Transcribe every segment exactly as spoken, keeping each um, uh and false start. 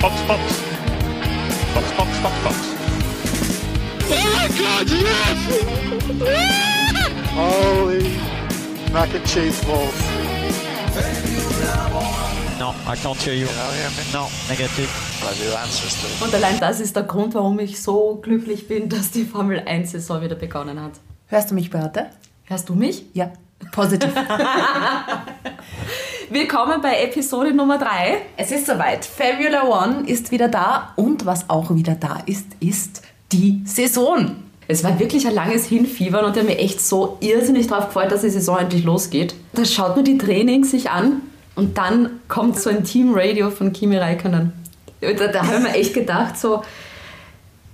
Box, Box. Box, Box, Box, Box. Oh mein Gott, yes! Holy mac and cheese balls. No, I can't hear you. No, negative. Und allein das ist der Grund, warum ich so glücklich bin, dass die Formel eins Saison wieder begonnen hat. Hörst du mich, Beate? Hörst du mich? Ja, positiv. Willkommen bei Episode Nummer drei. Es ist soweit. Formula One ist wieder da und was auch wieder da ist, ist die Saison. Es war wirklich ein langes Hinfiebern und ich habe mich echt so irrsinnig darauf gefreut, dass die Saison endlich losgeht. Da schaut man die Trainings sich an und dann kommt so ein Team-Radio von Kimi Räikkönen. Da, da habe ich mir echt gedacht, so,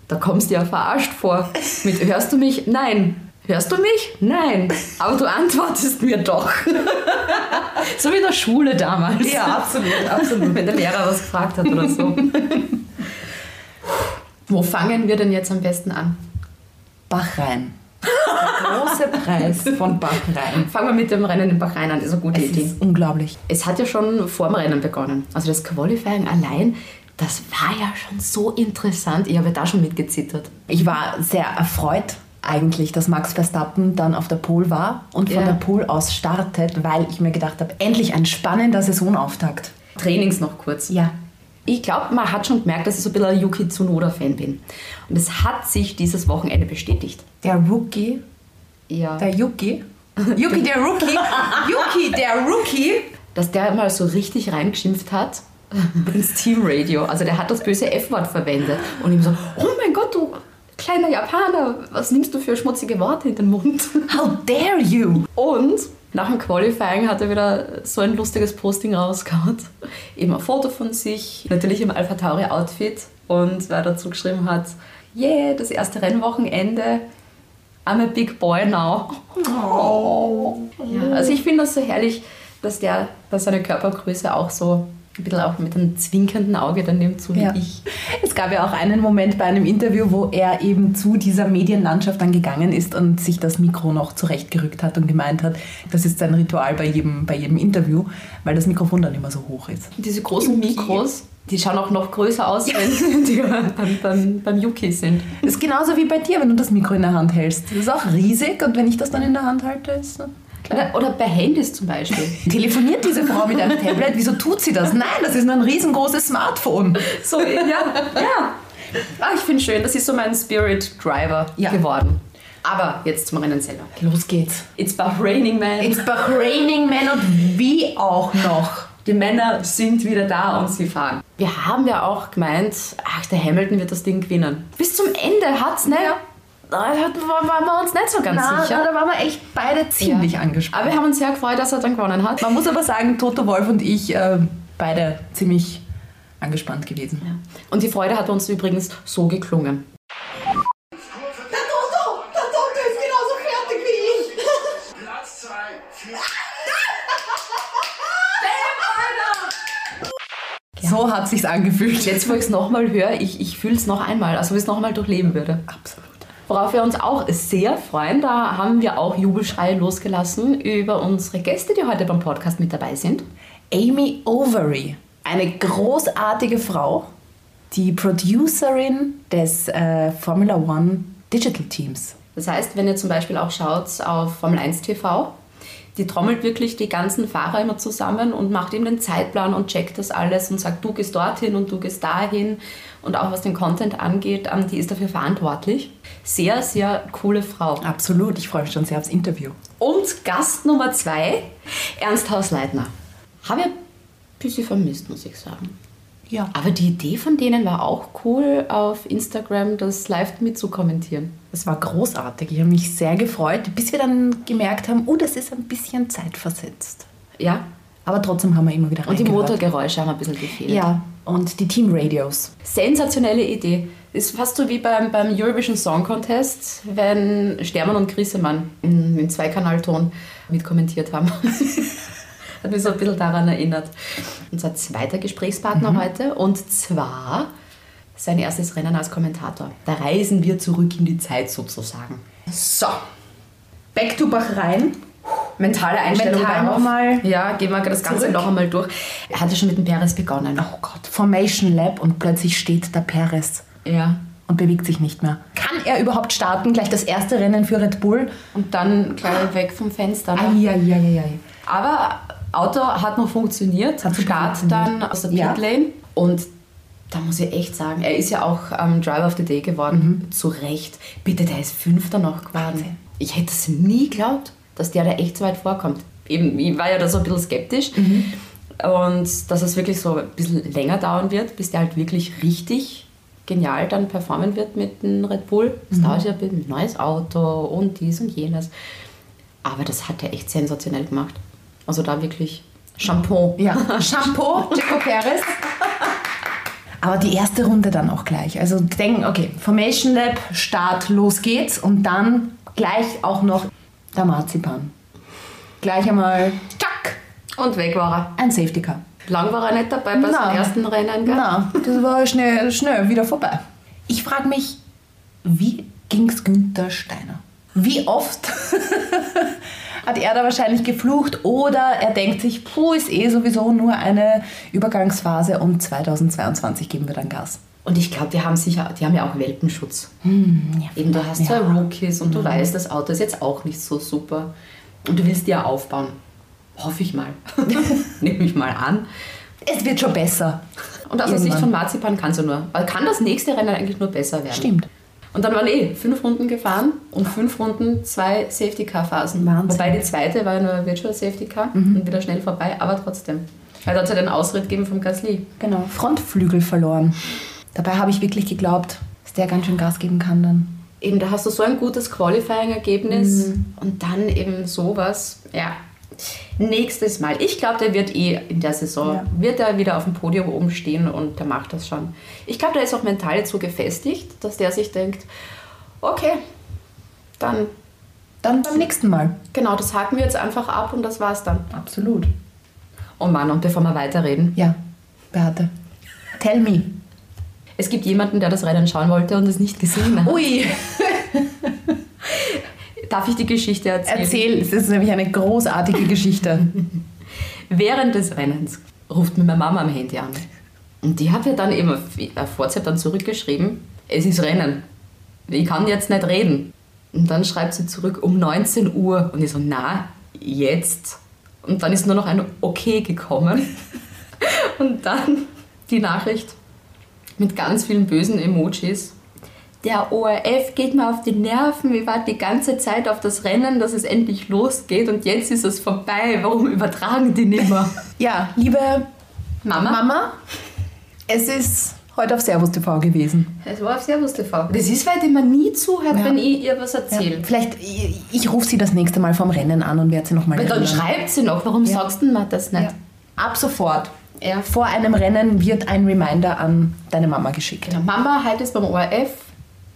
da kommst du ja verarscht vor. Mit, hörst du mich? Nein. Hörst du mich? Nein. Aber du antwortest mir doch. So wie in der Schule damals. Ja, absolut, absolut. Wenn der Lehrer was gefragt hat oder so. Wo fangen wir denn jetzt am besten an? Bahrain. Der große Preis von Bahrain. Fangen wir mit dem Rennen in Bahrain an. Das ist eine gute es Idee. Ist unglaublich. Es hat ja schon vor dem Rennen begonnen. Also das Qualifying allein. Das war ja schon so interessant. Ich habe da schon mitgezittert. Ich war sehr erfreut eigentlich, dass Max Verstappen dann auf der Pole war und von ja. der Pole aus startet, weil ich mir gedacht habe, endlich ein spannender Saisonauftakt. Trainings noch kurz. Ja. Ich glaube, man hat schon gemerkt, dass ich so ein bisschen ein Yuki Tsunoda-Fan bin. Und es hat sich dieses Wochenende bestätigt. Der Rookie. Ja. Der Yuki. Yuki, der Rookie. Yuki, der Rookie. Dass der mal so richtig reingeschimpft hat ins Teamradio. Also der hat das böse F-Wort verwendet. Und ihm so, oh mein Gott, du kleiner Japaner, was nimmst du für schmutzige Worte in den Mund? How dare you? Und nach dem Qualifying hat er wieder so ein lustiges Posting rausgehauen. Eben ein Foto von sich, natürlich im AlphaTauri-Outfit. Und wer dazu geschrieben hat, yeah, das erste Rennwochenende, I'm a big boy now. Oh. Ja, also ich finde das so herrlich, dass der dass seine Körpergröße auch so ein bisschen auch mit einem zwinkernden Auge dann nimmt, so wie ja. ich. Es gab ja auch einen Moment bei einem Interview, wo er eben zu dieser Medienlandschaft dann gegangen ist und sich das Mikro noch zurechtgerückt hat und gemeint hat, das ist sein Ritual bei jedem, bei jedem Interview, weil das Mikrofon dann immer so hoch ist. Diese großen Yuki. Mikros, die schauen auch noch größer aus, ja. wenn die beim, beim, beim Yuki sind. Das ist genauso wie bei dir, wenn du das Mikro in der Hand hältst. Das ist auch riesig und wenn ich das dann in der Hand halte, ist so. Oder, oder bei Handys zum Beispiel. Telefoniert diese Frau mit einem Tablet? Wieso tut sie das? Nein, das ist nur ein riesengroßes Smartphone. So, ja, ja. Ah, ich finde es schön, das ist so mein Spirit-Driver ja. geworden. Aber jetzt zum Rennen selber. Los geht's. It's Bahraining Man. It's Bahraining Man und wie auch noch. Die Männer sind wieder da und sie fahren. Wir haben ja auch gemeint, ach, der Hamilton wird das Ding gewinnen. Bis zum Ende hat's, ne? Ja. Da waren wir uns nicht so ganz Nein, sicher. Da waren wir echt beide ziemlich ja. angespannt. Aber wir haben uns sehr gefreut, dass er dann gewonnen hat. Man muss aber sagen, Toto Wolf und ich äh, beide ziemlich angespannt gewesen. Ja. Und die Freude hat uns übrigens so geklungen. Der Toto! Der Toto ist genauso fertig wie ich! Platz zwei, vier. So hat sich's angefühlt. Jetzt, wo ich es nochmal höre, ich, ich fühle es noch einmal, als ob ich es nochmal durchleben würde. Absolut. Worauf wir uns auch sehr freuen, da haben wir auch Jubelschreie losgelassen über unsere Gäste, die heute beim Podcast mit dabei sind. Amy Overy, eine großartige Frau, die Producerin des äh, Formula One Digital Teams. Das heißt, wenn ihr zum Beispiel auch schaut auf Formel eins T V, die trommelt wirklich die ganzen Fahrer immer zusammen und macht eben den Zeitplan und checkt das alles und sagt, du gehst dorthin und du gehst dahin. Und auch was den Content angeht, die ist dafür verantwortlich. Sehr, sehr coole Frau. Absolut, ich freue mich schon sehr aufs Interview. Und Gast Nummer zwei, Ernst Hausleitner. Habe ich ein bisschen vermisst, muss ich sagen. Ja. Aber die Idee von denen war auch cool, auf Instagram das live mitzukommentieren. Das war großartig, ich habe mich sehr gefreut, bis wir dann gemerkt haben, oh, das ist ein bisschen zeitversetzt. Ja. Aber trotzdem haben wir immer wieder reingehört. Und die Motorgeräusche haben ein bisschen gefehlt. Ja, und die Teamradios. Sensationelle Idee. Ist fast so wie beim, beim Eurovision Song Contest, wenn Stermann und Griesemann im Zweikanalton mitkommentiert haben. Hat mich so ein bisschen daran erinnert. Unser zweiter Gesprächspartner mhm. heute und zwar sein erstes Rennen als Kommentator. Da reisen wir zurück in die Zeit sozusagen. So, back to Bahrain. mentale Einstellung Mental darauf. Nochmal ja, gehen wir das Ganze zurück. noch einmal durch. Er hatte schon mit dem Perez begonnen. Oh Gott, Formation Lab und plötzlich steht der Perez. Ja. Und bewegt sich nicht mehr. Kann er überhaupt starten? Gleich das erste Rennen für Red Bull. Und dann gleich ah. weg vom Fenster. Ne? Ai, ai, ai, ai. Aber Auto hat noch funktioniert. Hat Start funktioniert. Dann aus der Pitlane. Ja. Und da muss ich echt sagen, er ist ja auch ähm, Driver of the Day geworden. Mhm. Zu Recht. Bitte, der ist Fünfter noch geworden. Wahnsinn. Ich hätte es nie geglaubt, dass der da echt so weit vorkommt. Eben, ich war ja da so ein bisschen skeptisch. Mhm. Und dass es wirklich so ein bisschen länger dauern wird, bis der halt wirklich richtig genial dann performen wird mit dem Red Bull. Das mhm. dauert ja ein neues Auto und dies und jenes. Aber das hat er echt sensationell gemacht. Also da wirklich Shampoo. Ja, Shampoo, Checo Perez. Aber die erste Runde dann auch gleich. Also denken, okay, Formation Lab, Start, los geht's. Und dann gleich auch noch der Marzipan. Gleich einmal, tschack. Und weg war er. Ein Safety Car. Lang war er nicht dabei bei seinem ersten Rennen, gell? Nein, das war schnell, schnell wieder vorbei. Ich frage mich, wie ging's Günter Steiner? Wie oft hat er da wahrscheinlich geflucht oder er denkt sich, puh, ist eh sowieso nur eine Übergangsphase und zweitausendzweiundzwanzig geben wir dann Gas. Und ich glaube, die haben sicher, die haben ja auch Welpenschutz. Hm, ja, eben, du hast ja zwei Rookies und du mhm. weißt, das Auto ist jetzt auch nicht so super und du willst die ja aufbauen. Hoffe ich mal. Nehme ich mal an. Es wird schon besser. Und aus der Sicht von Marzipan kann es ja nur, kann das nächste Rennen eigentlich nur besser werden. Stimmt. Und dann waren eh fünf Runden gefahren und fünf Runden zwei Safety-Car-Phasen. Wahnsinn. Wobei die zweite war nur Virtual Safety-Car mhm. und wieder schnell vorbei, aber trotzdem. Also hat es ja den Ausritt gegeben vom Gasly. Genau, Frontflügel verloren. Dabei habe ich wirklich geglaubt, dass der ganz schön Gas geben kann dann. Eben, da hast du so ein gutes Qualifying-Ergebnis mhm. und dann eben sowas. Ja, nächstes Mal. Ich glaube, der wird eh in der Saison, ja. wird er wieder auf dem Podium oben stehen und der macht das schon. Ich glaube, der ist auch mental jetzt so gefestigt, dass der sich denkt, okay, dann, dann beim nächsten Mal. Genau, das haken wir jetzt einfach ab und das war's dann. Absolut. Oh Mann, und bevor wir weiterreden. Ja, Beate, tell me. Es gibt jemanden, der das Rennen schauen wollte und es nicht gesehen hat. Ui! Darf ich die Geschichte erzählen? Erzähl, es ist nämlich eine großartige Geschichte. Während des Rennens ruft mir meine Mama am Handy an. Und die hat mir dann eben auf WhatsApp dann zurückgeschrieben, es ist Rennen. Ich kann jetzt nicht reden. Und dann schreibt sie zurück um neunzehn Uhr. Und ich so, na, jetzt? Und dann ist nur noch ein Okay gekommen. Und dann die Nachricht mit ganz vielen bösen Emojis. Der O R F geht mir auf die Nerven, wir warten die ganze Zeit auf das Rennen, dass es endlich losgeht und jetzt ist es vorbei. Warum übertragen die nicht mehr? Ja, liebe Mama, Mama, es ist heute auf Servus T V gewesen. Es war auf Servus T V. Das ist, weil die man nie zuhört, ja. wenn ich ihr was erzähle. Ja. Vielleicht, ich, ich rufe sie das nächste Mal vom Rennen an und werde sie nochmal erinnern. Dann schreibt sie noch, warum ja. sagst du mir das nicht? Ja. Ab sofort. Ja. Vor einem Rennen wird ein Reminder an deine Mama geschickt. Genau. Mama, halt es beim O R F.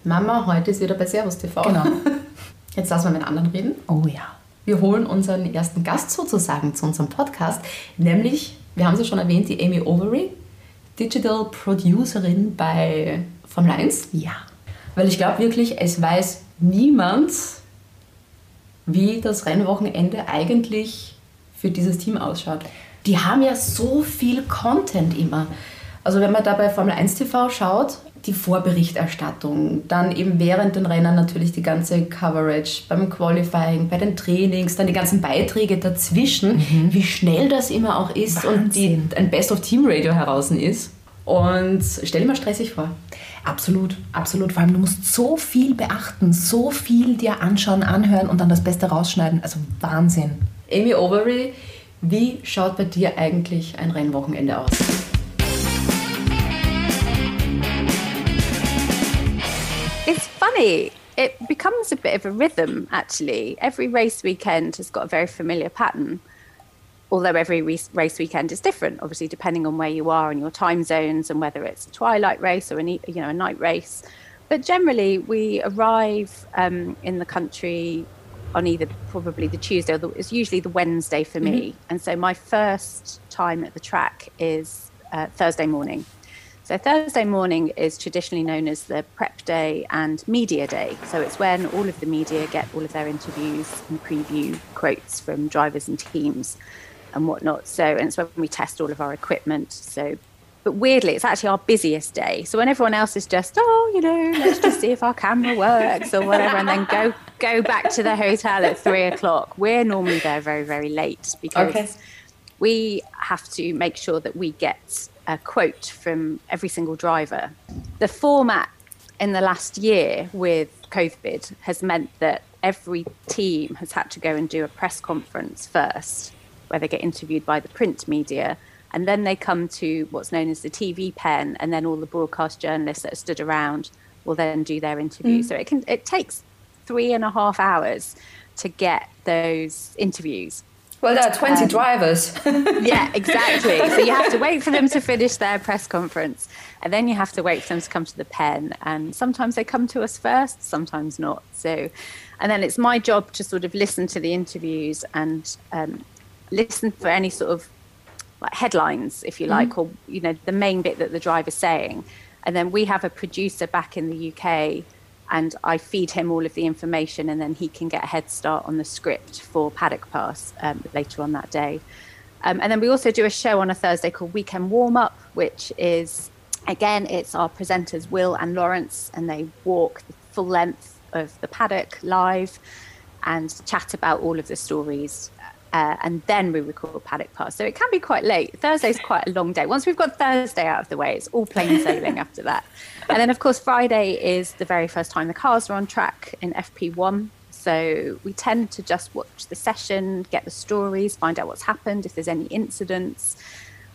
Mama, heute ist wieder bei Servus T V. Genau. Jetzt lassen wir mit anderen reden. Oh ja. Wir holen unseren ersten Gast sozusagen zu unserem Podcast, nämlich, wir haben sie schon erwähnt, die Amy Overy, Digital Producerin bei Formel eins. Ja. Weil ich glaube wirklich, es weiß niemand, wie das Rennwochenende eigentlich für dieses Team ausschaut. Die haben ja so viel Content immer. Also wenn man da bei Formel eins T V schaut, die Vorberichterstattung, dann eben während den Rennen natürlich die ganze Coverage beim Qualifying, bei den Trainings, dann die ganzen Beiträge dazwischen, mhm. wie schnell das immer auch ist Wahnsinn. Und die, ein Best-of-Team-Radio heraus ist. Und stell dir mal stressig vor. Absolut, absolut. Vor allem, du musst so viel beachten, so viel dir anschauen, anhören und dann das Beste rausschneiden. Also Wahnsinn. Amy Overy, wie schaut bei dir eigentlich ein Rennwochenende aus? It's funny. It becomes a bit of a rhythm, actually. Every race weekend has got a very familiar pattern, although every re- race weekend is different, obviously, depending on where you are and your time zones and whether it's a twilight race or an e- you know a night race. But generally, we arrive um, in the country on either probably the Tuesday or the, it's usually the Wednesday for me. Mm-hmm. And so my first time at the track is uh, Thursday morning. So Thursday morning is traditionally known as the prep day and media day. So it's when all of the media get all of their interviews and preview quotes from drivers and teams and whatnot. So, and it's when we test all of our equipment. So, but weirdly, it's actually our busiest day. So when everyone else is just, oh, you know, let's just see if our camera works or whatever, and then go go back to the hotel at three o'clock. We're normally there very, very late because okay. we have to make sure that we get a quote from every single driver. The format in the last year with COVID has meant that every team has had to go and do a press conference first, where they get interviewed by the print media, and then they come to what's known as the T V pen, and then all the broadcast journalists that are stood around will then do their interviews. Mm. So it can it takes three and a half hours to get those interviews. Well, there are twenty um, drivers. Yeah, exactly. So you have to wait for them to finish their press conference, and then you have to wait for them to come to the pen. And sometimes they come to us first, sometimes not. So, and then it's my job to sort of listen to the interviews and um, listen for any sort of like headlines, if you like, mm-hmm. or, you know, the main bit that the driver's saying. And then we have a producer back in the U K, and I feed him all of the information, and then he can get a head start on the script for Paddock Pass um, later on that day. Um, and then we also do a show on a Thursday called Weekend Warm Up, which is, again, it's our presenters, Will and Lawrence, and they walk the full length of the paddock live and chat about all of the stories. Uh, and then we record Paddock Pass. So it can be quite late. Thursday's quite a long day. Once we've got Thursday out of the way, it's all plain sailing after that. And then, of course, Friday is the very first time the cars are on track in F P one. So we tend to just watch the session, get the stories, find out what's happened, if there's any incidents.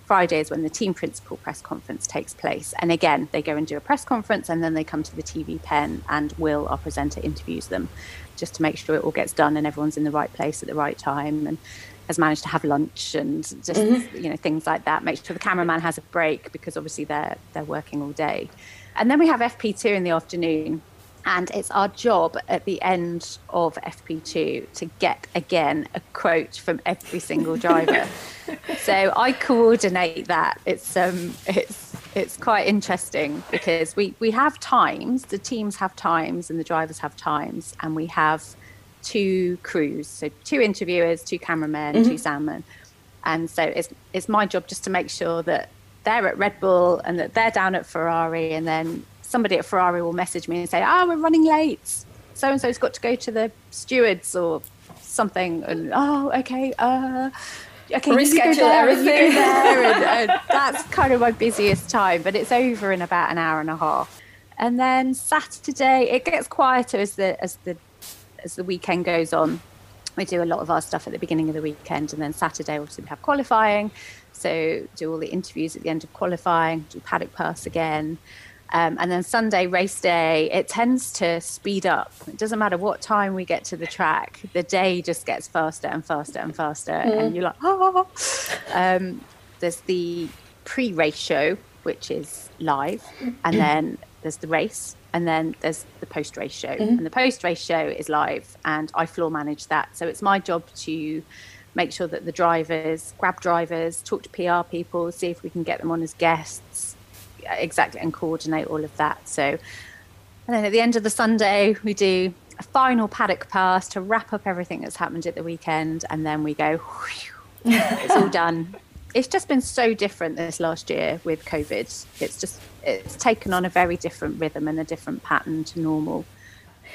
Friday is when the team principal press conference takes place. And again, they go and do a press conference, and then they come to the T V pen, and Will, our presenter, interviews them, just to make sure it all gets done and everyone's in the right place at the right time and has managed to have lunch and just, mm-hmm. you know, things like that. Make sure the cameraman has a break because obviously they're they're working all day. And then we have F P two in the afternoon, and it's our job at the end of F P two to get, again, a quote from every single driver. So I coordinate that. It's um, it's it's quite interesting because we, we have times, the teams have times and the drivers have times, and we have two crews, so two interviewers, two cameramen, mm-hmm. two soundmen. And so it's it's my job just to make sure that they're at Red Bull and that they're down at Ferrari, and then somebody at Ferrari will message me and say, oh, we're running late. So-and-so's got to go to the stewards or something. And, oh, okay, uh... okay, reschedule everything. And, and that's kind of my busiest time, but it's over in about an hour and a half. And then Saturday, it gets quieter as the as the as the weekend goes on. We do a lot of our stuff at the beginning of the weekend, and then Saturday obviously we have qualifying. So do all the interviews at the end of qualifying, do Paddock Pass again. Um, and then Sunday, race day, it tends to speed up. It doesn't matter what time we get to the track. The day just gets faster and faster and faster. Mm. And you're like, oh. Um, there's the pre-race show, which is live. And then there's the race. And then there's the post-race show. Mm-hmm. And the post-race show is live. And I floor manage that. So it's my job to make sure that the drivers, grab drivers, talk to P R people, see if we can get them on as guests. Exactly, and coordinate all of that. So, and then at the end of the Sunday, we do a final Paddock Pass to wrap up everything that's happened at the weekend, and then we go, whew, it's all done. It's just been so different this last year with COVID. It's just, it's taken on a very different rhythm and a different pattern to normal.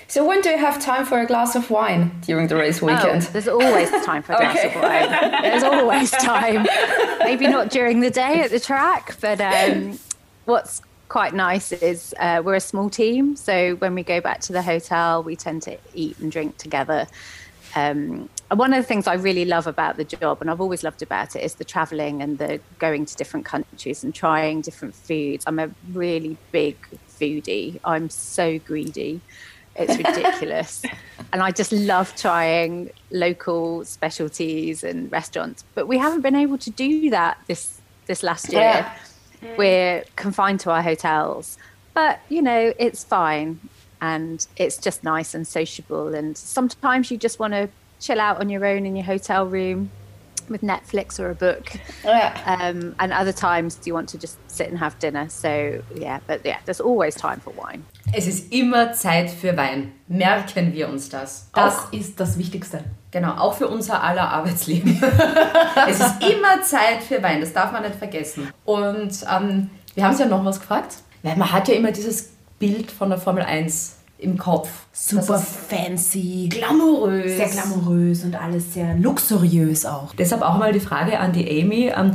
So when do you have time for a glass of wine during the race weekend? Oh, there's always time for a glass okay. of wine. There's always time. Maybe not during the day at the track, but um what's quite nice is uh, we're a small team. So when we go back to the hotel, we tend to eat and drink together. Um, and one of the things I really love about the job, and I've always loved about it, is the traveling and the going to different countries and trying different foods. I'm a really big foodie. I'm so greedy. It's ridiculous. And I just love trying local specialties and restaurants. But we haven't been able to do that this, this last year. Yeah. We're confined to our hotels, but you know, it's fine, and it's just nice and sociable, and sometimes you just want to chill out on your own in your hotel room with Netflix or a book. Oh, yeah. Um, and other times do you want to just sit and have dinner. So yeah, but yeah, there's always time for wine. Es ist immer Zeit für Wein. Merken wir uns das. Das auch ist das Wichtigste. Genau, auch für unser aller Arbeitsleben. Es ist immer Zeit für Wein, das darf man nicht vergessen. Und ähm, wir haben Sie ja noch was gefragt. Weil man hat ja immer dieses Bild von der Formel eins im Kopf. Super fancy. Glamourös. Sehr glamourös und alles sehr luxuriös auch. Deshalb auch mal die Frage an die Amy. Ähm,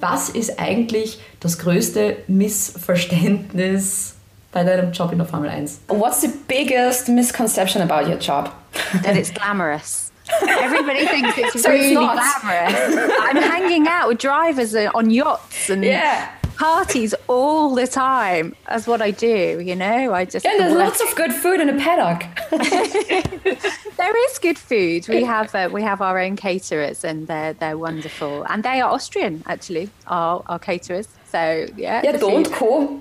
was ist eigentlich das größte Missverständnis bei deinem Job in der Formel eins? What's the biggest misconception about your job? That it's glamorous. Everybody thinks it's so really it's glamorous. I'm hanging out with drivers on yachts and yeah. parties all the time. That's what I do, you know. I just and there's lots of good food in a paddock. There is good food. We have uh, we have our own caterers, and they're they're wonderful. And they are Austrian, actually. Our our caterers. So yeah. Yeah, don't call.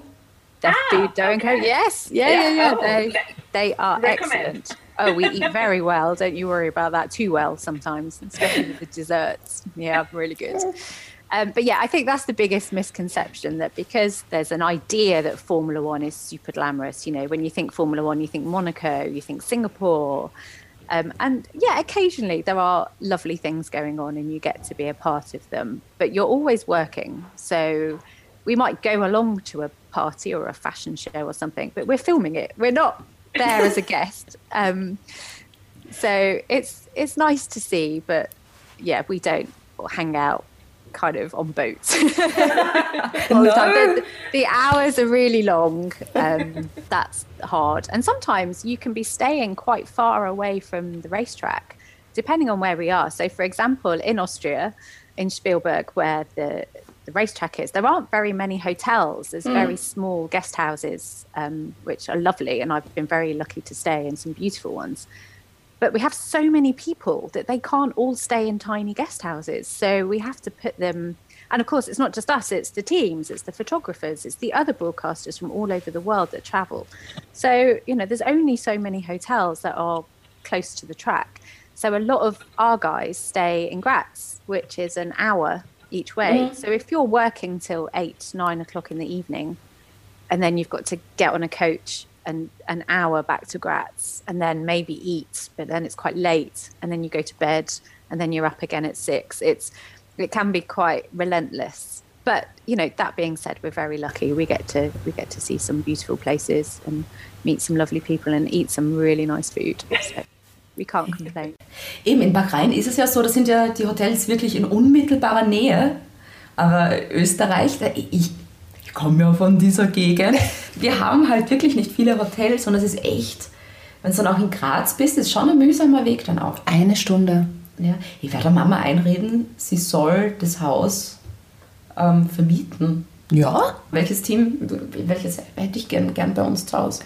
The ah, food don't okay. go. Yes, yeah, yeah, yeah. Oh, they, they are excellent. Oh, we eat very well. Don't you worry about that. Too well sometimes, especially with the desserts. Yeah, really good. Um, but yeah, I think that's the biggest misconception, that because there's an idea that Formula One is super glamorous. You know, when you think Formula One, you think Monaco, you think Singapore. Um, and yeah, occasionally there are lovely things going on and you get to be a part of them. But you're always working. So we might go along to a party or a fashion show or something, but we're filming it. We're not there as a guest. Um, so it's it's nice to see, but yeah, we don't hang out kind of on boats. All no. the, time. The, the hours are really long. Um, that's hard. And sometimes you can be staying quite far away from the racetrack, depending on where we are. So for example, in Austria, in Spielberg, where the the racetrack is, there aren't very many hotels. There's mm. very small guest houses, um, which are lovely. And I've been very lucky to stay in some beautiful ones. But we have so many people that they can't all stay in tiny guest houses. So we have to put them, and of course, it's not just us, it's the teams, it's the photographers, it's the other broadcasters from all over the world that travel. So, you know, there's only so many hotels that are close to the track. So a lot of our guys stay in Graz, which is an hour each way. Mm-hmm. So if you're working till eight, nine o'clock in the evening, and then you've got to get on a coach and an hour back to Graz, and then maybe eat, but then it's quite late, and then you go to bed, and then you're up again at six. It's it can be quite relentless. But you know, that being said, we're very lucky. We get to we get to see some beautiful places and meet some lovely people and eat some really nice food. So. We can't complain. Eben, in Bahrain ist es ja so, da sind ja die Hotels wirklich in unmittelbarer Nähe. Aber Österreich, da, ich, ich komme ja von dieser Gegend, wir haben halt wirklich nicht viele Hotels und es ist echt, wenn du dann auch in Graz bist, ist schon ein mühsamer Weg dann auch. Eine Stunde. Ja. Ich werde der Mama einreden, sie soll das Haus ähm, vermieten. Ja. Welches Team, welches hätte ich gern, gern bei uns zu Hause?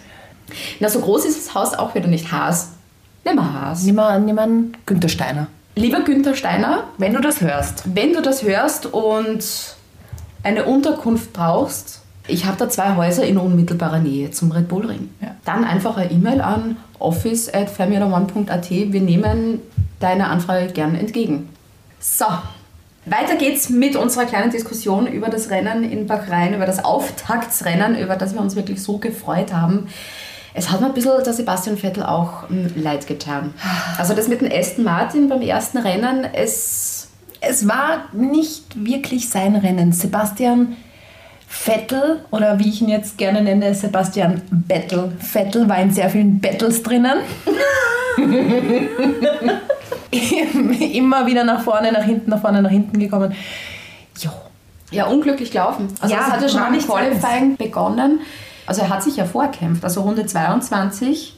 Na, so groß ist das Haus auch wieder nicht. Haas. Nimm mal Haas. Nimm mal, nimm mal Günter Steiner. Lieber Günter Steiner, wenn du das hörst. Wenn du das hörst und eine Unterkunft brauchst, ich habe da zwei Häuser in unmittelbarer Nähe zum Red Bull Ring. Ja. Dann einfach eine E-Mail an office at formula one dot a t. Wir nehmen deine Anfrage gerne entgegen. So, weiter geht's mit unserer kleinen Diskussion über das Rennen in Bahrain, über das Auftaktsrennen, über das wir uns wirklich so gefreut haben. Es hat mir ein bisschen der Sebastian Vettel auch leid getan. Also das mit dem Aston Martin beim ersten Rennen, es, es war nicht wirklich sein Rennen. Sebastian Vettel, oder wie ich ihn jetzt gerne nenne, Sebastian Vettel. Vettel war in sehr vielen Battles drinnen. Immer wieder nach vorne, nach hinten, nach vorne, nach hinten gekommen. Jo. Ja, unglücklich gelaufen. Also ja, das hat ja schon am Qualifying begonnen. Also er hat sich ja vorkämpft, also Runde zweiundzwanzig,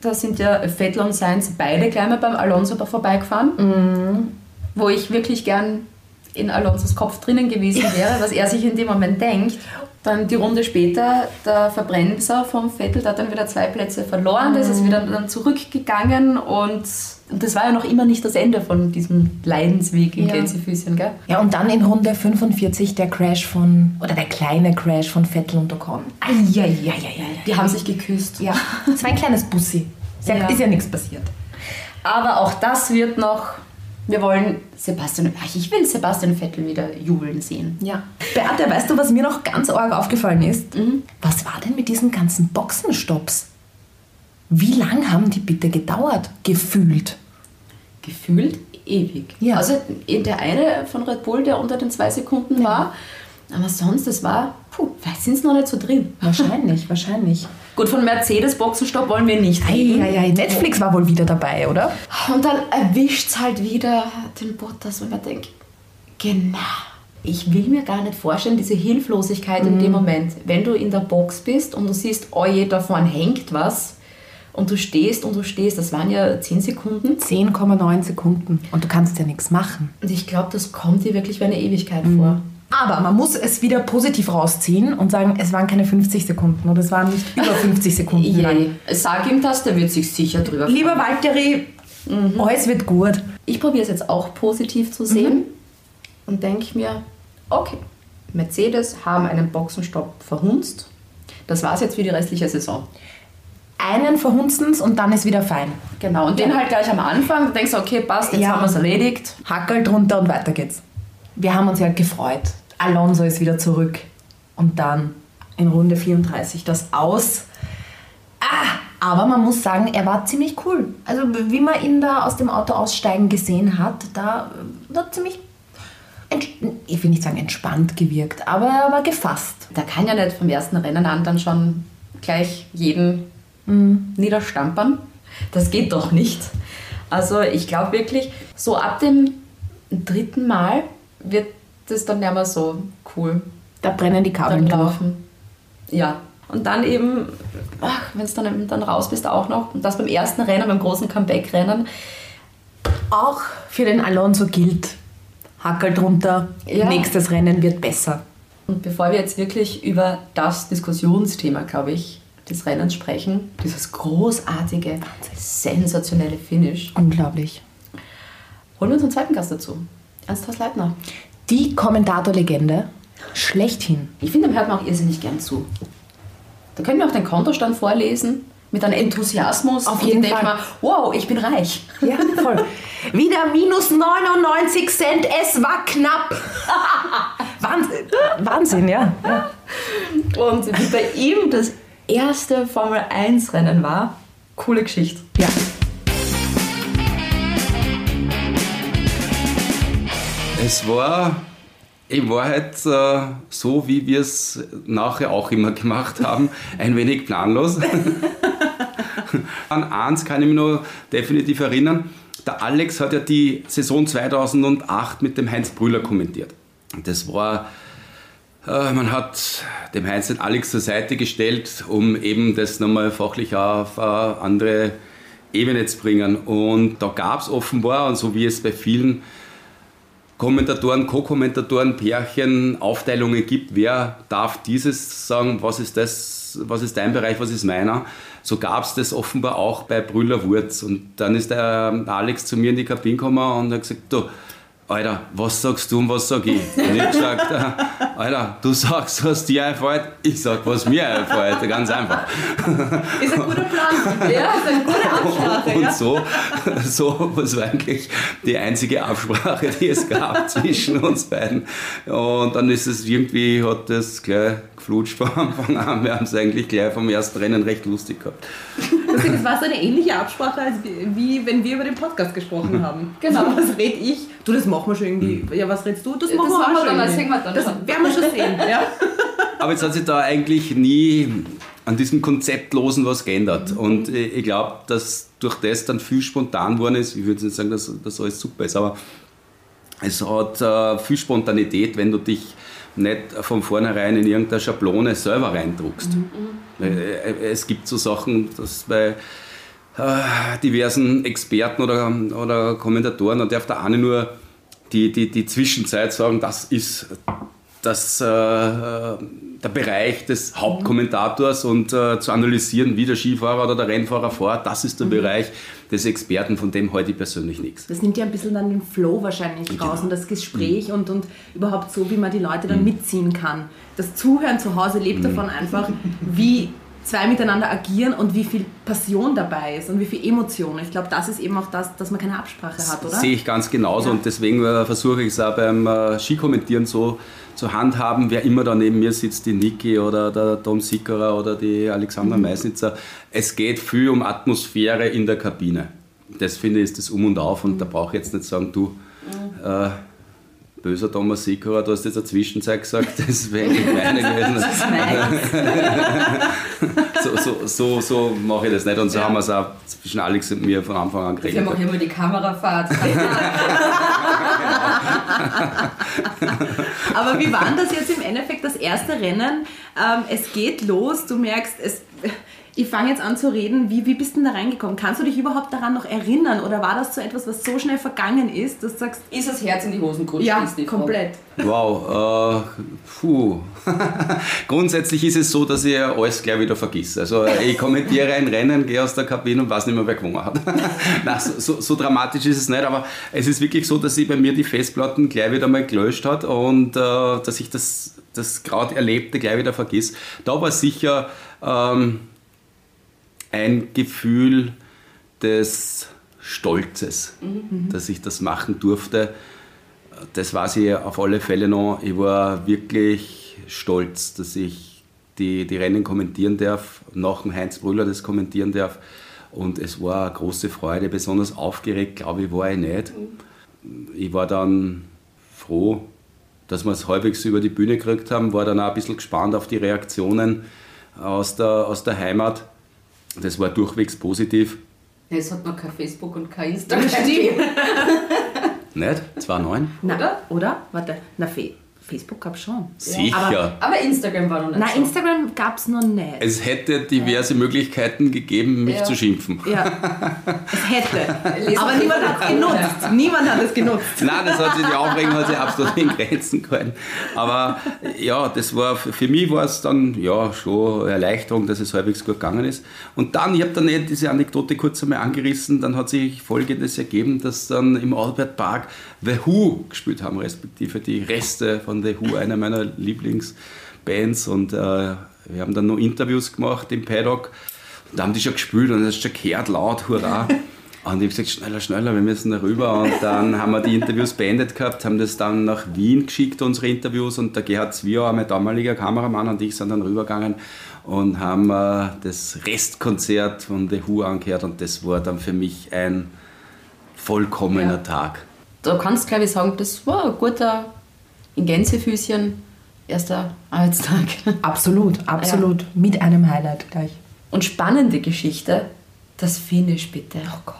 da sind ja Vettel und Sainz beide gleich mal beim Alonso vorbeigefahren, mhm. wo ich wirklich gern in Alonsos Kopf drinnen gewesen wäre, was er sich in dem Moment denkt. Dann die Runde später, der Verbremser vom Vettel, da hat dann wieder zwei Plätze verloren, mhm. das ist wieder dann zurückgegangen und das war ja noch immer nicht das Ende von diesem Leidensweg in ja. Gänsefüßchen, gell? Ja, und dann in Runde fünfundvierzig der Crash von, oder der kleine Crash von Vettel und Ocon. Ja, ja, ja, ja. Die haben sich geküsst. Ja, das war ein kleines Bussi. Ist ja, ja. ja nichts passiert. Aber auch das wird noch Wir wollen Sebastian, ach, ich will Sebastian Vettel wieder jubeln sehen. Ja. Beate, weißt du, was mir noch ganz arg aufgefallen ist? Mhm. Was war denn mit diesen ganzen Boxenstopps? Wie lang haben die bitte gedauert? Gefühlt. Gefühlt ewig. Ja. Also der eine von Red Bull, der unter den zwei Sekunden ja. war, aber sonst, das war, puh, vielleicht sind es noch nicht so drin. Wahrscheinlich, wahrscheinlich. Gut, von Mercedes-Boxenstopp wollen wir nicht reden. Ei, ei, ei. Netflix war wohl wieder dabei, oder? Und dann erwischt es halt wieder den Bottas und man denkt, genau. Ich will mir gar nicht vorstellen, diese Hilflosigkeit mm. in dem Moment. Wenn du in der Box bist und du siehst, oh je, da vorne hängt was und du stehst und du stehst, das waren ja zehn Sekunden. zehn Komma neun Sekunden und du kannst ja nichts machen. Und ich glaube, das kommt dir wirklich wie eine Ewigkeit mm. vor. Aber man muss es wieder positiv rausziehen und sagen, es waren keine fünfzig Sekunden oder es waren nicht über fünfzig Sekunden lang. Sag ihm das, der wird sich sicher drüber freuen. Lieber Walteri, mhm. alles wird gut. Ich probiere es jetzt auch positiv zu sehen mhm. und denke mir, okay, Mercedes haben einen Boxenstopp verhunzt. Das war es jetzt für die restliche Saison. Einen verhunzen und dann ist wieder fein. Genau, und ja. den halt gleich am Anfang. Du denkst, okay, passt, jetzt ja. haben wir es erledigt. Hackerl drunter und weiter geht's. Wir haben uns ja gefreut. Alonso ist wieder zurück. Und dann in Runde vierunddreißig das Aus. Ah, aber man muss sagen, er war ziemlich cool. Also wie man ihn da aus dem Auto aussteigen gesehen hat, da hat ziemlich, ich will nicht sagen entspannt gewirkt, aber er war gefasst. Da kann ja nicht vom ersten Rennen an dann schon gleich jeden mhm. niederstampern. Das geht doch nicht. Also ich glaube wirklich, so ab dem dritten Mal wird das dann nicht mehr so cool. Da brennen die Kabel laufen. Ja. Und dann eben, wenn es dann, dann raus bist, auch noch. Und das beim ersten Rennen, beim großen Comeback-Rennen. Auch für den Alonso gilt. Hackerl drunter, ja. nächstes Rennen wird besser. Und bevor wir jetzt wirklich über das Diskussionsthema, glaube ich, des Rennens sprechen, dieses großartige, Wahnsinn. sensationelle Finish. Unglaublich. Holen wir uns einen zweiten Gast dazu. Ernst Hausleitner. Die Kommentatorlegende schlechthin. Ich finde, dem hört man auch irrsinnig gern zu. Da können wir auch den Kontostand vorlesen mit einem Enthusiasmus. Auf jeden Fall. Mal, wow, ich bin reich. Ja, voll. Wieder minus neunundneunzig Cent, es war knapp. Wahnsinn, Wahnsinn, ja. ja. Und wie bei ihm das erste Formel eins Rennen war, coole Geschichte. Ja. Es war in Wahrheit äh, so, wie wir es nachher auch immer gemacht haben, ein wenig planlos. An eins kann ich mich noch definitiv erinnern. Der Alex hat ja die Saison zweitausendacht mit dem Heinz Brüller kommentiert. Das war, äh, man hat dem Heinz den Alex zur Seite gestellt, um eben das nochmal fachlich auf äh, andere Ebene zu bringen. Und da gab es offenbar, und so wie es bei vielen Kommentatoren, Co-Kommentatoren, Pärchen, Aufteilungen gibt, wer darf dieses sagen, was ist das, was ist dein Bereich, was ist meiner. So gab es das offenbar auch bei Brüller Wurz. Und dann ist der Alex zu mir in die Kabine gekommen und hat gesagt, du, Alter, was sagst du und was sag ich? Und ich hab gesagt, Alter, du sagst, was dir einfällt, ich sag, was mir einfällt, ganz einfach. Ist ein guter Plan, ja, ist eine gute Absprache. Und, und ja. so, so was war eigentlich die einzige Absprache, die es gab zwischen uns beiden. Und dann ist es irgendwie, hat das gleich geflutscht von Anfang an. Wir haben es eigentlich gleich vom ersten Rennen recht lustig gehabt. Das war so eine ähnliche Absprache, als wie wenn wir über den Podcast gesprochen haben. Genau, was red ich? Du, das machen wir schon irgendwie. Ja, was redest du? Das machen das wir, wir schon. Das sehen wir dann das schon. Werden wir schon sehen. Ja. Aber jetzt hat sich da eigentlich nie an diesem Konzeptlosen was geändert. Mhm. Und ich glaube, dass durch das dann viel spontan worden ist. Ich würde nicht sagen, dass das alles super ist, aber es hat äh, viel Spontanität, wenn du dich nicht von vornherein in irgendeine Schablone selber reindruckst. Mhm. Es gibt so Sachen, dass bei äh, diversen Experten oder, oder Kommentatoren, da darf der eine nur die, die, die Zwischenzeit sagen, das ist das, äh, der Bereich des Hauptkommentators und äh, zu analysieren, wie der Skifahrer oder der Rennfahrer fährt, das ist der mhm. Bereich des Experten, von dem heute ich persönlich nichts. Das nimmt ja ein bisschen dann den Flow wahrscheinlich genau. raus und das Gespräch mhm. und, und überhaupt so, wie man die Leute dann mhm. mitziehen kann. Das Zuhören zu Hause lebt mhm. davon einfach, wie zwei miteinander agieren und wie viel Passion dabei ist und wie viel Emotion. Ich glaube, das ist eben auch das, dass man keine Absprache das hat, oder? Das sehe ich ganz genauso, ja. Und deswegen äh, versuche ich es auch beim äh, Skikommentieren so zu handhaben, wer immer da neben mir sitzt, die Niki oder der Tom Sickerer oder die Alexandra mhm. Meisnitzer. Es geht viel um Atmosphäre in der Kabine. Das finde ich ist das Um und Auf und mhm. da brauche ich jetzt nicht sagen, du... Mhm. Äh, böser Thomas Sickerer, du hast jetzt eine Zwischenzeit gesagt, das wäre nicht meine gewesen. Das ist nice. so so, so, so mache ich das nicht. Und so ja. haben wir es auch zwischen Alex und mir von Anfang an geredet. Wir haben auch immer die Kamerafahrt. Aber wie war das jetzt im Endeffekt, das erste Rennen? Ähm, es geht los, du merkst, es... Ich fange jetzt an zu reden, wie, wie bist du denn da reingekommen? Kannst du dich überhaupt daran noch erinnern? Oder war das so etwas, was so schnell vergangen ist, dass du sagst... Ist das Herz in die Hosen gerutscht? Ja, komplett. Wow, äh, puh. Grundsätzlich ist es so, dass ich alles gleich wieder vergiss. Also ich kommentiere ein Rennen, gehe aus der Kabine und weiß nicht mehr, wer gewonnen hat. Nein, so, so dramatisch ist es nicht, aber es ist wirklich so, dass ich bei mir die Festplatten gleich wieder mal gelöscht hat und äh, dass ich das, das gerade Erlebte gleich wieder vergiss. Da war sicher... Ähm, ein Gefühl des Stolzes, mhm. dass ich das machen durfte. Das weiß ich auf alle Fälle noch. Ich war wirklich stolz, dass ich die, die Rennen kommentieren darf, nach dem Heinz Brüller das kommentieren darf. Und es war eine große Freude, besonders aufgeregt, glaube ich, war ich nicht. Ich war dann froh, dass wir es halbwegs über die Bühne gekriegt haben, war dann auch ein bisschen gespannt auf die Reaktionen aus der, aus der Heimat. Das war durchwegs positiv. Es hat noch kein Facebook und kein Instagram. Nicht? zwei Komma neun? Na, oder? Oder? Warte, na, Facebook gab es schon. Sicher. Aber, aber Instagram war noch nicht. Nein, Instagram gab es noch nicht. Es hätte diverse ja. Möglichkeiten gegeben, mich ja. zu schimpfen. Ja, es hätte. Aber niemand hat es genutzt. Niemand hat es genutzt. Nein, das hat sich, die Aufregung hat sich absolut in Grenzen gehalten. Aber ja, das war, für mich war es dann ja, schon eine Erleichterung, dass es halbwegs gut gegangen ist. Und dann, ich habe dann diese Anekdote kurz einmal angerissen, dann hat sich Folgendes ergeben, dass dann im Albert Park The Who gespielt haben, respektive die Reste von The Who, einer meiner Lieblingsbands, und äh, wir haben dann noch Interviews gemacht im Paddock und da haben die schon gespielt und das ist schon gehört, laut, hurra, und ich habe gesagt, schneller, schneller, wir müssen da rüber, und dann haben wir die Interviews beendet gehabt, haben das dann nach Wien geschickt, unsere Interviews, und der Gerhard Zwier, mein damaliger Kameramann, und ich sind dann rübergegangen und haben äh, das Restkonzert von The Who angehört, und das war dann für mich ein vollkommener ja. Tag. Da kannst du, glaube ich, sagen, das war ein guter in Gänsefüßchen, erster Arbeitstag. Absolut, absolut. Ja. Mit einem Highlight gleich. Und spannende Geschichte, das Finish bitte. Oh Gott.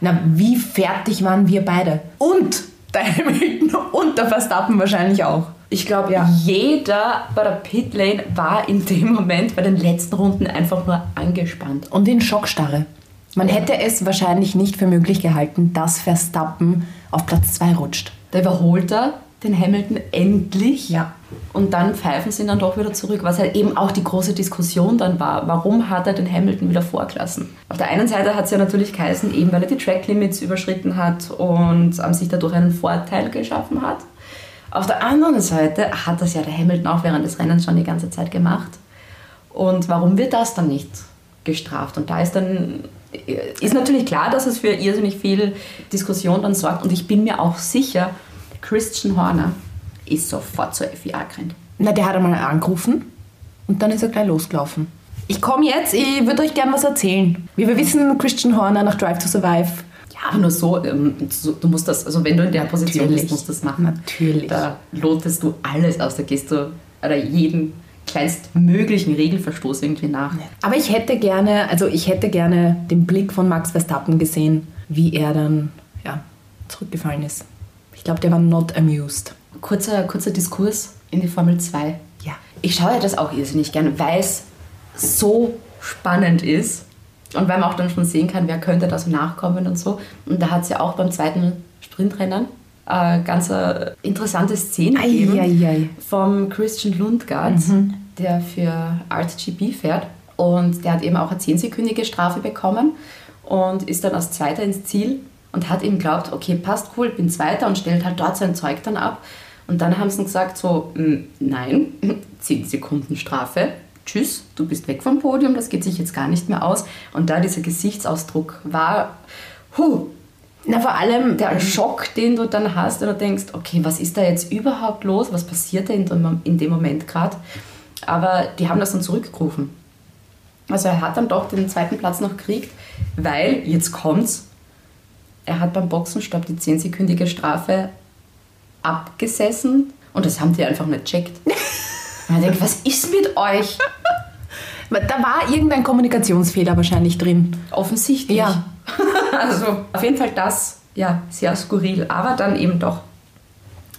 Na, wie fertig waren wir beide? Und der Hamilton und der Verstappen wahrscheinlich auch. Ich glaube, ja. jeder bei der Pitlane war in dem Moment bei den letzten Runden einfach nur angespannt. Und in Schockstarre. Man hätte es wahrscheinlich nicht für möglich gehalten, dass Verstappen auf Platz zwei rutscht. Der überholt er den Hamilton endlich, ja. und dann pfeifen sie ihn dann doch wieder zurück, was halt eben auch die große Diskussion dann war. Warum hat er den Hamilton wieder vorgelassen? Auf der einen Seite hat es ja natürlich geheißen, eben weil er die Track Limits überschritten hat und ähm, sich dadurch einen Vorteil geschaffen hat. Auf der anderen Seite hat das ja der Hamilton auch während des Rennens schon die ganze Zeit gemacht. Und warum wird das dann nicht gestraft? Und da ist dann ist natürlich klar, dass es für irrsinnig viel Diskussion dann sorgt, und ich bin mir auch sicher, Christian Horner ist sofort zur F I A gerannt. Na, der hat einmal angerufen und dann ist er gleich losgelaufen. Ich komme jetzt, ich würde euch gerne was erzählen. Wie wir wissen, Christian Horner nach Drive to Survive. Ja, aber nur so, du musst das, also wenn du in der Position bist, musst du das machen. Natürlich. Da lotest du alles aus, da gehst du oder jeden kleinstmöglichen Regelverstoß irgendwie nach. Aber ich hätte gerne, also ich hätte gerne den Blick von Max Verstappen gesehen, wie er dann, ja, zurückgefallen ist. Ich glaube, der war not amused. Kurzer, kurzer Diskurs in die Formel zwei. Ja. Ich schaue ja das auch irrsinnig gerne, weil es so spannend ist und weil man auch dann schon sehen kann, wer könnte da so nachkommen und so. Und da hat es ja auch beim zweiten Sprintrennen eine ganz interessante Szene ei, gegeben ei, ei. vom Christian Lundgaard, mhm. der für R T G B fährt. Und der hat eben auch eine zehnsekündige Strafe bekommen und ist dann als Zweiter ins Ziel. Und hat eben geglaubt, okay, passt, cool, bin Zweiter, und stellt halt dort sein Zeug dann ab. Und dann haben sie gesagt so, nein, zehn Sekunden Strafe, tschüss, du bist weg vom Podium, das geht sich jetzt gar nicht mehr aus. Und da dieser Gesichtsausdruck war, huh, na vor allem der Schock, den du dann hast, oder denkst, okay, was ist da jetzt überhaupt los, was passiert da in dem Moment gerade? Aber die haben das dann zurückgerufen. Also er hat dann doch den zweiten Platz noch gekriegt, weil, jetzt kommt's, er hat beim Boxenstopp die zehnsekündige Strafe abgesessen und das haben die einfach nicht checkt. Und ich denke, was ist mit euch? Da war irgendein Kommunikationsfehler wahrscheinlich drin. Offensichtlich. Ja. Also auf jeden Fall das, ja, sehr skurril. Aber dann eben doch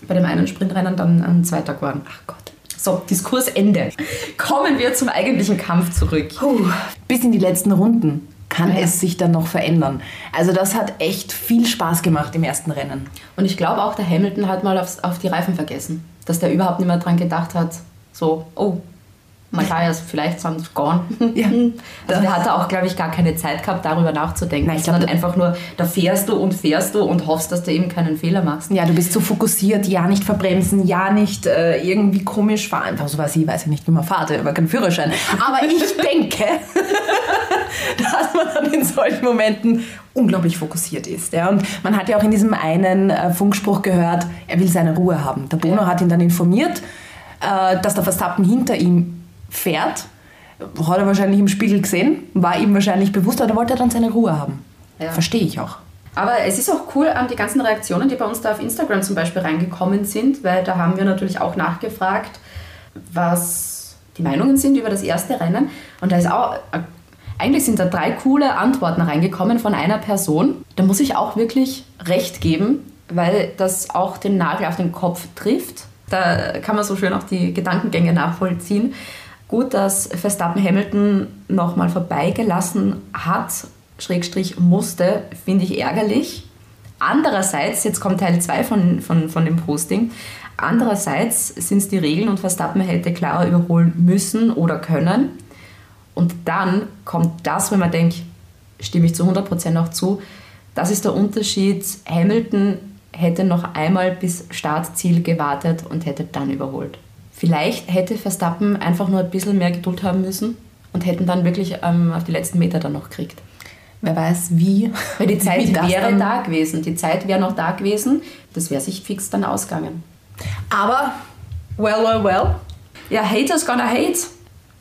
bei dem einen Sprintrennen dann ein Zweiter geworden. Ach Gott. So, Diskursende. Kommen wir zum eigentlichen Kampf zurück. Puh. Bis in die letzten Runden kann ja. es sich dann noch verändern. Also das hat echt viel Spaß gemacht im ersten Rennen. Und ich glaube auch, der Hamilton hat mal aufs, auf die Reifen vergessen. Dass der überhaupt nicht mehr dran gedacht hat, so, oh, Matthias, vielleicht sonst gone. Ja, also der hatte auch, glaube ich, gar keine Zeit gehabt, darüber nachzudenken. Nein, ich glaube, einfach nur, da fährst du und fährst du und hoffst, dass du eben keinen Fehler machst. Ja, du bist so fokussiert, ja nicht verbremsen, ja nicht äh, irgendwie komisch fahren. Einfach so was, ich weiß ja nicht, wie man fährt, ich habe keinen Führerschein. Aber ich denke, dass man dann in solchen Momenten unglaublich fokussiert ist. Ja. Und man hat ja auch in diesem einen äh, Funkspruch gehört, er will seine Ruhe haben. Der Bono ja. hat ihn dann informiert, äh, dass der Verstappen hinter ihm fährt, hat er wahrscheinlich im Spiegel gesehen, war ihm wahrscheinlich bewusst, aber wollte er dann seine Ruhe haben. Ja. Verstehe ich auch. Aber es ist auch cool an die ganzen Reaktionen, die bei uns da auf Instagram zum Beispiel reingekommen sind, weil da haben wir natürlich auch nachgefragt, was die Meinungen sind über das erste Rennen. Und da ist auch, eigentlich sind da drei coole Antworten reingekommen von einer Person. Da muss ich auch wirklich recht geben, weil das auch den Nagel auf den Kopf trifft. Da kann man so schön auch die Gedankengänge nachvollziehen. Gut, dass Verstappen Hamilton nochmal vorbeigelassen hat, Schrägstrich musste, finde ich ärgerlich. Andererseits, jetzt kommt Teil zwei von, von, von dem Posting, andererseits sind es die Regeln und Verstappen hätte klarer überholen müssen oder können. Und dann kommt das, wenn man denkt, stimme ich zu hundert Prozent auch zu, das ist der Unterschied, Hamilton hätte noch einmal bis Startziel gewartet und hätte dann überholt. Vielleicht hätte Verstappen einfach nur ein bisschen mehr Geduld haben müssen und hätten dann wirklich ähm, auf die letzten Meter dann noch gekriegt. Wer weiß wie. Weil die Zeit wäre da gewesen. Die Zeit wäre noch da gewesen. Das wäre sich fix dann ausgegangen. Aber, well, well, well. Ja, haters gonna hate.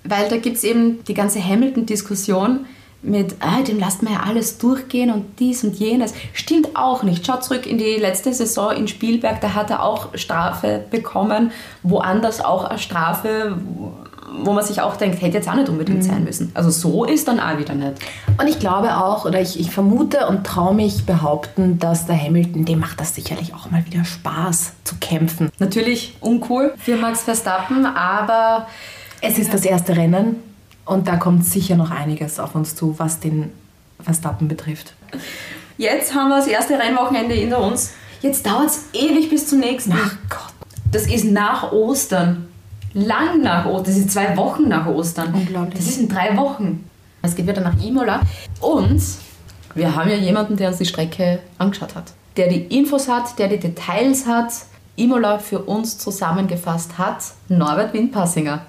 Weil da gibt es eben die ganze Hamilton-Diskussion mit, ah, dem lasst man ja alles durchgehen und dies und jenes. Stimmt auch nicht. Schaut zurück in die letzte Saison in Spielberg, da hat er auch Strafe bekommen, woanders auch eine Strafe, wo man sich auch denkt, hätte jetzt auch nicht unbedingt sein müssen. Also so ist dann auch wieder nicht. Und ich glaube auch, oder ich, ich vermute und traue mich behaupten, dass der Hamilton, dem macht das sicherlich auch mal wieder Spaß zu kämpfen. Natürlich uncool für Max Verstappen, aber es ist das erste Rennen. Und da kommt sicher noch einiges auf uns zu, was den Verstappen betrifft. Jetzt haben wir das erste Rennwochenende hinter uns. Jetzt dauert es ewig bis zum nächsten. Ach Gott. Das ist nach Ostern. Lang nach Ostern. Das ist zwei Wochen nach Ostern. Unglaublich. Das ist in drei Wochen. Es geht wieder nach Imola. Und wir haben ja jemanden, der uns die Strecke angeschaut hat. Der die Infos hat, der die Details hat. Imola für uns zusammengefasst hat. Norbert Wind-Passinger.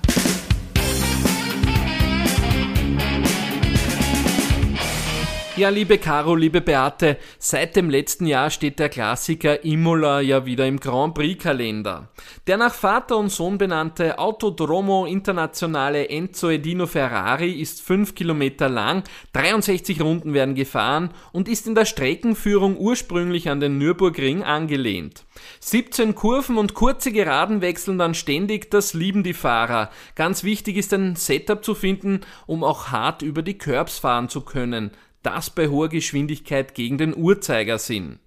Ja, liebe Caro, liebe Beate, seit dem letzten Jahr steht der Klassiker Imola ja wieder im Grand Prix-Kalender. Der nach Vater und Sohn benannte Autodromo Internazionale Enzo Edino Ferrari ist fünf Kilometer lang, dreiundsechzig Runden werden gefahren und ist in der Streckenführung ursprünglich an den Nürburgring angelehnt. siebzehn Kurven und kurze Geraden wechseln dann ständig, das lieben die Fahrer. Ganz wichtig ist ein Setup zu finden, um auch hart über die Curbs fahren zu können. Das bei hoher Geschwindigkeit gegen den Uhrzeigersinn.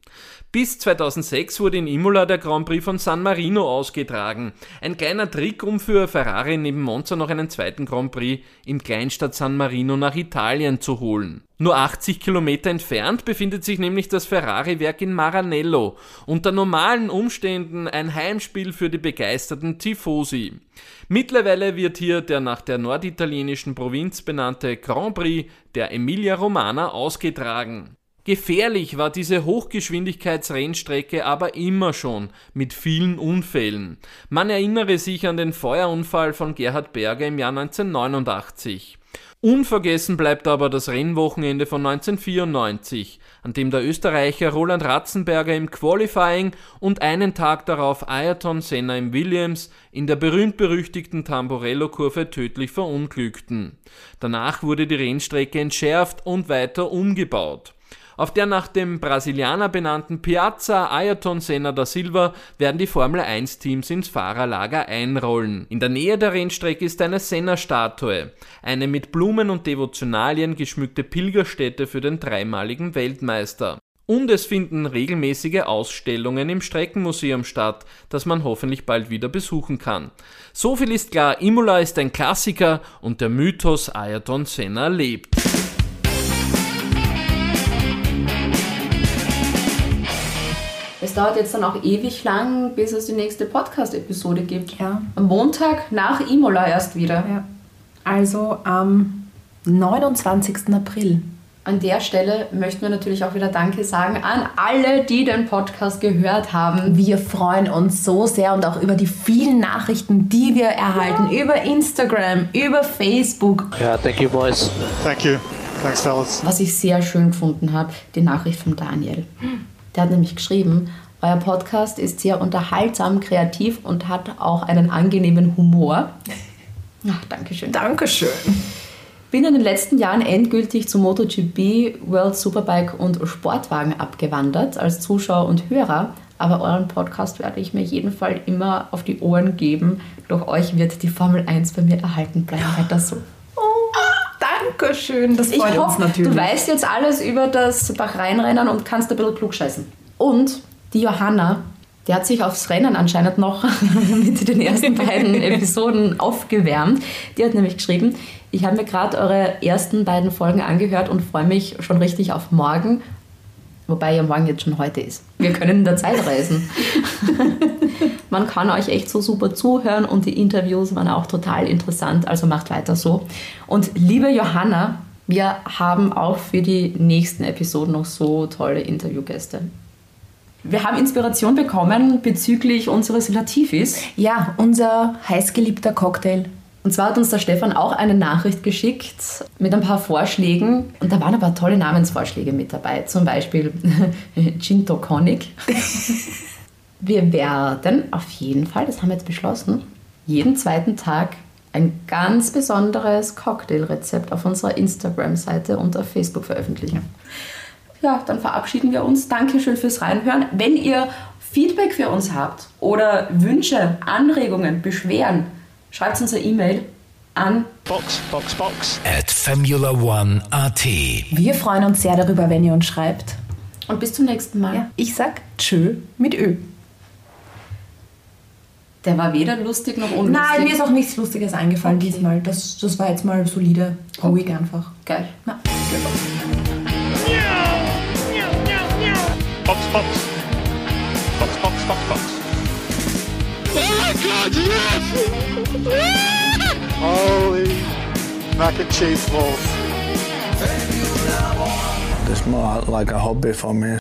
Bis zweitausendsechs wurde in Imola der Grand Prix von San Marino ausgetragen. Ein kleiner Trick, um für Ferrari neben Monza noch einen zweiten Grand Prix im Kleinstadt San Marino nach Italien zu holen. Nur achtzig Kilometer entfernt befindet sich nämlich das Ferrari-Werk in Maranello. Unter normalen Umständen ein Heimspiel für die begeisterten Tifosi. Mittlerweile wird hier der nach der norditalienischen Provinz benannte Grand Prix der Emilia Romagna ausgetragen. Gefährlich war diese Hochgeschwindigkeitsrennstrecke aber immer schon, mit vielen Unfällen. Man erinnere sich an den Feuerunfall von Gerhard Berger im Jahr neunzehnhundertneunundachtzig. Unvergessen bleibt aber das Rennwochenende von neunzehnhundertvierundneunzig, an dem der Österreicher Roland Ratzenberger im Qualifying und einen Tag darauf Ayrton Senna im Williams in der berühmt-berüchtigten Tamburello-Kurve tödlich verunglückten. Danach wurde die Rennstrecke entschärft und weiter umgebaut. Auf der nach dem Brasilianer benannten Piazza Ayrton Senna da Silva werden die Formel eins Teams ins Fahrerlager einrollen. In der Nähe der Rennstrecke ist eine Senna-Statue, eine mit Blumen und Devotionalien geschmückte Pilgerstätte für den dreimaligen Weltmeister. Und es finden regelmäßige Ausstellungen im Streckenmuseum statt, das man hoffentlich bald wieder besuchen kann. So viel ist klar, Imola ist ein Klassiker und der Mythos Ayrton Senna lebt. Es dauert jetzt dann auch ewig lang, bis es die nächste Podcast-Episode gibt. Ja. Am Montag nach Imola erst wieder. Ja. Also am neunundzwanzigsten April. An der Stelle möchten wir natürlich auch wieder Danke sagen an alle, die den Podcast gehört haben. Wir freuen uns so sehr und auch über die vielen Nachrichten, die wir erhalten. Ja. Über Instagram, über Facebook. Ja, thank you boys. Thank you. Thanks, fellas. Was ich sehr schön gefunden habe, die Nachricht von Daniel. Der hat nämlich geschrieben, euer Podcast ist sehr unterhaltsam, kreativ und hat auch einen angenehmen Humor. Ach, Dankeschön. Dankeschön. Bin in den letzten Jahren endgültig zu MotoGP, World Superbike und Sportwagen abgewandert als Zuschauer und Hörer, aber euren Podcast werde ich mir jeden Fall immer auf die Ohren geben. Durch euch wird die Formel eins bei mir erhalten bleiben. Weiter so. Dankeschön, das freut ich hoffe, uns natürlich. Du weißt jetzt alles über das Bahrain-Rennen und kannst ein bisschen klugscheißen. Und die Johanna, die hat sich aufs Rennen anscheinend noch mit den ersten beiden Episoden aufgewärmt. Die hat nämlich geschrieben, ich habe mir gerade eure ersten beiden Folgen angehört und freue mich schon richtig auf morgen. Wobei ja morgen jetzt schon heute ist. Wir können in der Zeit reisen. Man kann euch echt so super zuhören und die Interviews waren auch total interessant, also macht weiter so. Und liebe Johanna, wir haben auch für die nächsten Episoden noch so tolle Interviewgäste. Wir haben Inspiration bekommen bezüglich unseres Latifis. Ja, unser heißgeliebter Cocktail. Und zwar hat uns der Stefan auch eine Nachricht geschickt mit ein paar Vorschlägen. Und da waren aber tolle Namensvorschläge mit dabei. Zum Beispiel Ginto Conic. Wir werden auf jeden Fall, das haben wir jetzt beschlossen, jeden zweiten Tag ein ganz besonderes Cocktailrezept auf unserer Instagram-Seite und auf Facebook veröffentlichen. Ja, dann verabschieden wir uns. Dankeschön fürs Reinhören. Wenn ihr Feedback für uns habt oder Wünsche, Anregungen, Beschwerden, schreibt uns eine E-Mail an box box box at formula one punkt a t. Wir freuen uns sehr darüber, wenn ihr uns schreibt. Und bis zum nächsten Mal. Ja. Ich sag tschö mit Ö. Der war weder lustig noch unlustig. Nein, mir ist auch nichts Lustiges eingefallen okay. diesmal. Das, das war jetzt mal solide, ruhig okay. einfach. Geil. Na. Box, box. Box, box, box, box. Oh God, yes! Holy mac and cheese balls. It's more like a hobby for me.